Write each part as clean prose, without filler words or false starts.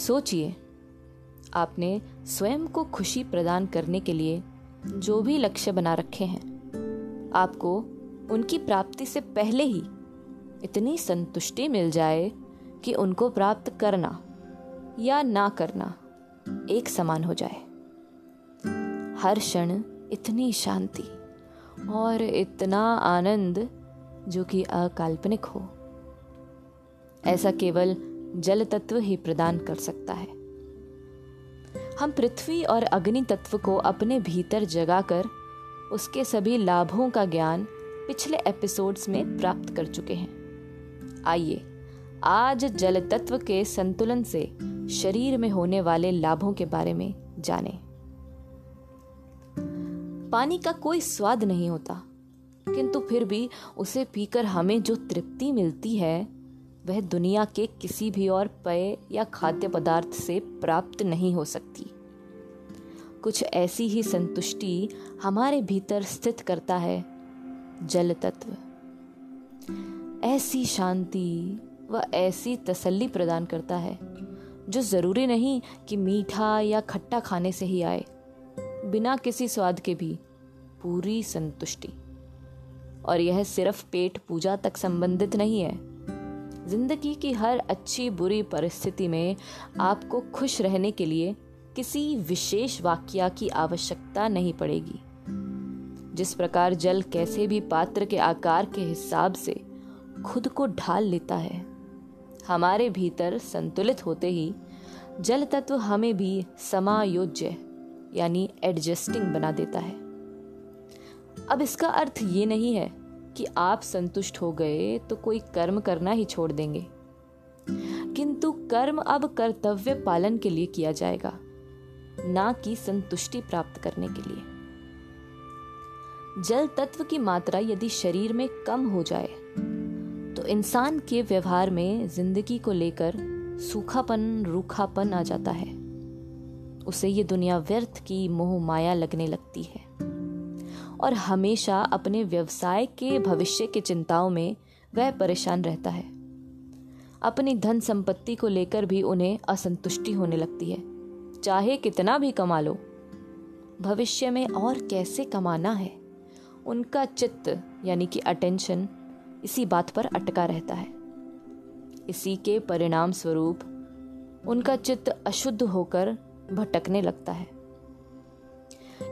सोचिए, आपने स्वयं को खुशी प्रदान करने के लिए जो भी लक्ष्य बना रखे हैं, आपको उनकी प्राप्ति से पहले ही इतनी संतुष्टि मिल जाए कि उनको प्राप्त करना या ना करना एक समान हो जाए। हर क्षण इतनी शांति और इतना आनंद जो कि अकाल्पनिक हो, ऐसा केवल जल तत्व ही प्रदान कर सकता है। हम पृथ्वी और अग्नि तत्व को अपने भीतर जगाकर उसके सभी लाभों का ज्ञान पिछले एपिसोड्स में प्राप्त कर चुके हैं। आइए आज जल तत्व के संतुलन से शरीर में होने वाले लाभों के बारे में जानें। पानी का कोई स्वाद नहीं होता, किंतु फिर भी उसे पीकर हमें जो तृप्ति मिलती है वह दुनिया के किसी भी और पेय या खाद्य पदार्थ से प्राप्त नहीं हो सकती। कुछ ऐसी ही संतुष्टि हमारे भीतर स्थित करता है जल तत्व। ऐसी शांति व ऐसी तसल्ली प्रदान करता है जो ज़रूरी नहीं कि मीठा या खट्टा खाने से ही आए, बिना किसी स्वाद के भी पूरी संतुष्टि। और यह सिर्फ पेट पूजा तक संबंधित नहीं है। जिंदगी की हर अच्छी बुरी परिस्थिति में आपको खुश रहने के लिए किसी विशेष वाक्या की आवश्यकता नहीं पड़ेगी। जिस प्रकार जल कैसे भी पात्र के आकार के हिसाब से खुद को ढाल लेता है, हमारे भीतर संतुलित होते ही जल तत्व हमें भी समायोज्य यानी एडजस्टिंग बना देता है। अब इसका अर्थ ये नहीं है कि आप संतुष्ट हो गए तो कोई कर्म करना ही छोड़ देंगे, किंतु कर्म अब कर्तव्य पालन के लिए किया जाएगा, ना कि संतुष्टि प्राप्त करने के लिए। जल तत्व की मात्रा यदि शरीर में कम हो जाए तो इंसान के व्यवहार में जिंदगी को लेकर सूखापन, रूखापन आ जाता है। उसे ये दुनिया व्यर्थ की मोह माया लगने लगती है और हमेशा अपने व्यवसाय के भविष्य की चिंताओं में वह परेशान रहता है। अपनी धन संपत्ति को लेकर भी उन्हें असंतुष्टि होने लगती है, चाहे कितना भी कमा लो। भविष्य में और कैसे कमाना है, उनका चित्त यानी कि अटेंशन इसी बात पर अटका रहता है। इसी के परिणाम स्वरूप उनका चित्त अशुद्ध होकर भटकने लगता है।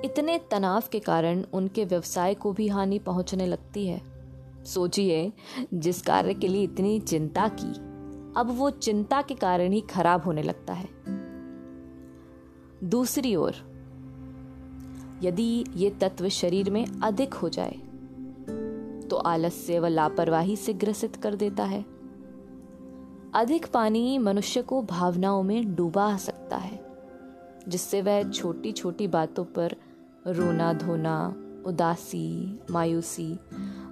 इतने तनाव के कारण उनके व्यवसाय को भी हानि पहुंचने लगती है। सोचिए, जिस कार्य के लिए इतनी चिंता की, अब वो चिंता के कारण ही खराब होने लगता है। दूसरी ओर यदि ये तत्व शरीर में अधिक हो जाए तो आलस्य व लापरवाही से ग्रसित कर देता है। अधिक पानी मनुष्य को भावनाओं में डूबा सकता है, जिससे वह छोटी छोटी बातों पर रोना धोना, उदासी, मायूसी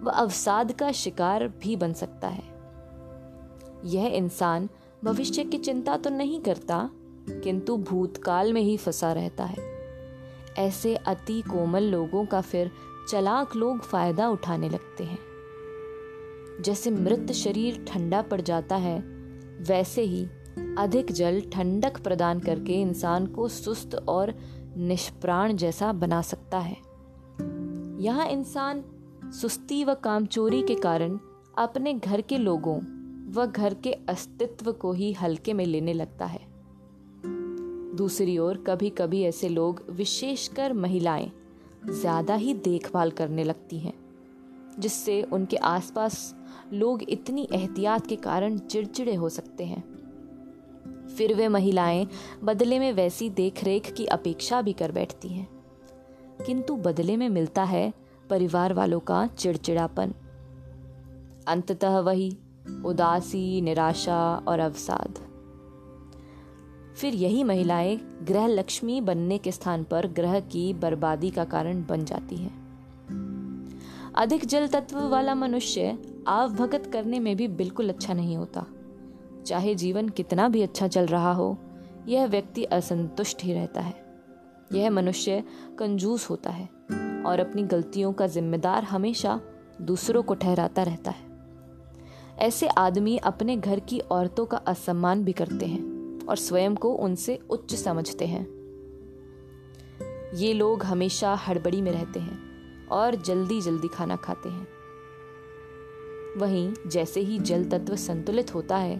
व अवसाद का शिकार भी बन सकता है। यह इंसान भविष्य की चिंता तो नहीं करता, किंतु भूतकाल में ही फंसा रहता है। ऐसे अति कोमल लोगों का फिर चालाक लोग फायदा उठाने लगते हैं। जैसे मृत शरीर ठंडा पड़ जाता है, वैसे ही अधिक जल ठंडक प्रदान करके इंसान को सुस्त और निष्प्राण जैसा बना सकता है। यहाँ इंसान सुस्ती व कामचोरी के कारण अपने घर के लोगों व घर के अस्तित्व को ही हल्के में लेने लगता है। दूसरी ओर कभी कभी ऐसे लोग, विशेषकर महिलाएं, ज़्यादा ही देखभाल करने लगती हैं, जिससे उनके आसपास लोग इतनी एहतियात के कारण चिड़चिड़े हो सकते हैं। फिर वे महिलाएं बदले में वैसी देखरेख की अपेक्षा भी कर बैठती हैं, किंतु बदले में मिलता है परिवार वालों का चिड़चिड़ापन। अंततः वही उदासी, निराशा और अवसाद। फिर यही महिलाएं ग्रह लक्ष्मी बनने के स्थान पर ग्रह की बर्बादी का कारण बन जाती हैं। अधिक जल तत्व वाला मनुष्य आवभगत करने में भी बिल्कुल अच्छा नहीं होता। चाहे जीवन कितना भी अच्छा चल रहा हो, यह व्यक्ति असंतुष्ट ही रहता है। यह मनुष्य कंजूस होता है और अपनी गलतियों का जिम्मेदार हमेशा दूसरों को ठहराता रहता है। ऐसे आदमी अपने घर की औरतों का असम्मान भी करते हैं और स्वयं को उनसे उच्च समझते हैं। ये लोग हमेशा हड़बड़ी में रहते हैं और जल्दी जल्दी खाना खाते हैं। वहीं जैसे ही जल तत्व संतुलित होता है,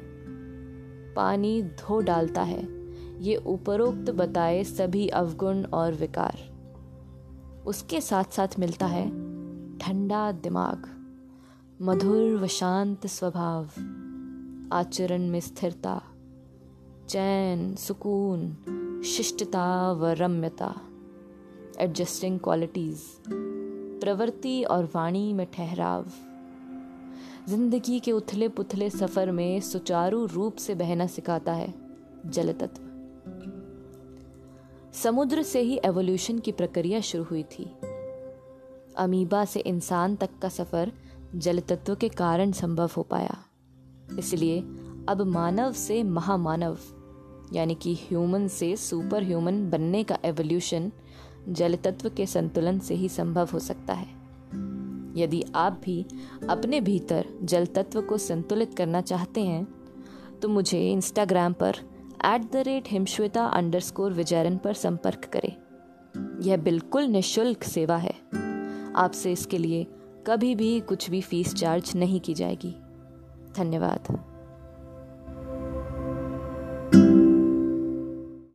पानी धो डालता है ये उपरोक्त बताए सभी अवगुण और विकार। उसके साथ साथ मिलता है ठंडा दिमाग, मधुर व शांत स्वभाव, आचरण में स्थिरता, चैन, सुकून, शिष्टता व रम्यता, एडजस्टिंग क्वालिटीज, प्रवृत्ति और वाणी में ठहराव। जिंदगी के उथले पुथले सफर में सुचारू रूप से बहना सिखाता है जल तत्व। समुद्र से ही एवोल्यूशन की प्रक्रिया शुरू हुई थी। अमीबा से इंसान तक का सफर जल तत्व के कारण संभव हो पाया। इसलिए अब मानव से महामानव यानी कि ह्यूमन से सुपर ह्यूमन बनने का एवोल्यूशन जल तत्व के संतुलन से ही संभव हो सकता है। यदि आप भी अपने भीतर जल तत्व को संतुलित करना चाहते हैं तो मुझे इंस्टाग्राम पर @himshweta_vijayaran पर संपर्क करें। यह बिल्कुल निःशुल्क सेवा है। आपसे इसके लिए कभी भी कुछ भी फीस चार्ज नहीं की जाएगी। धन्यवाद।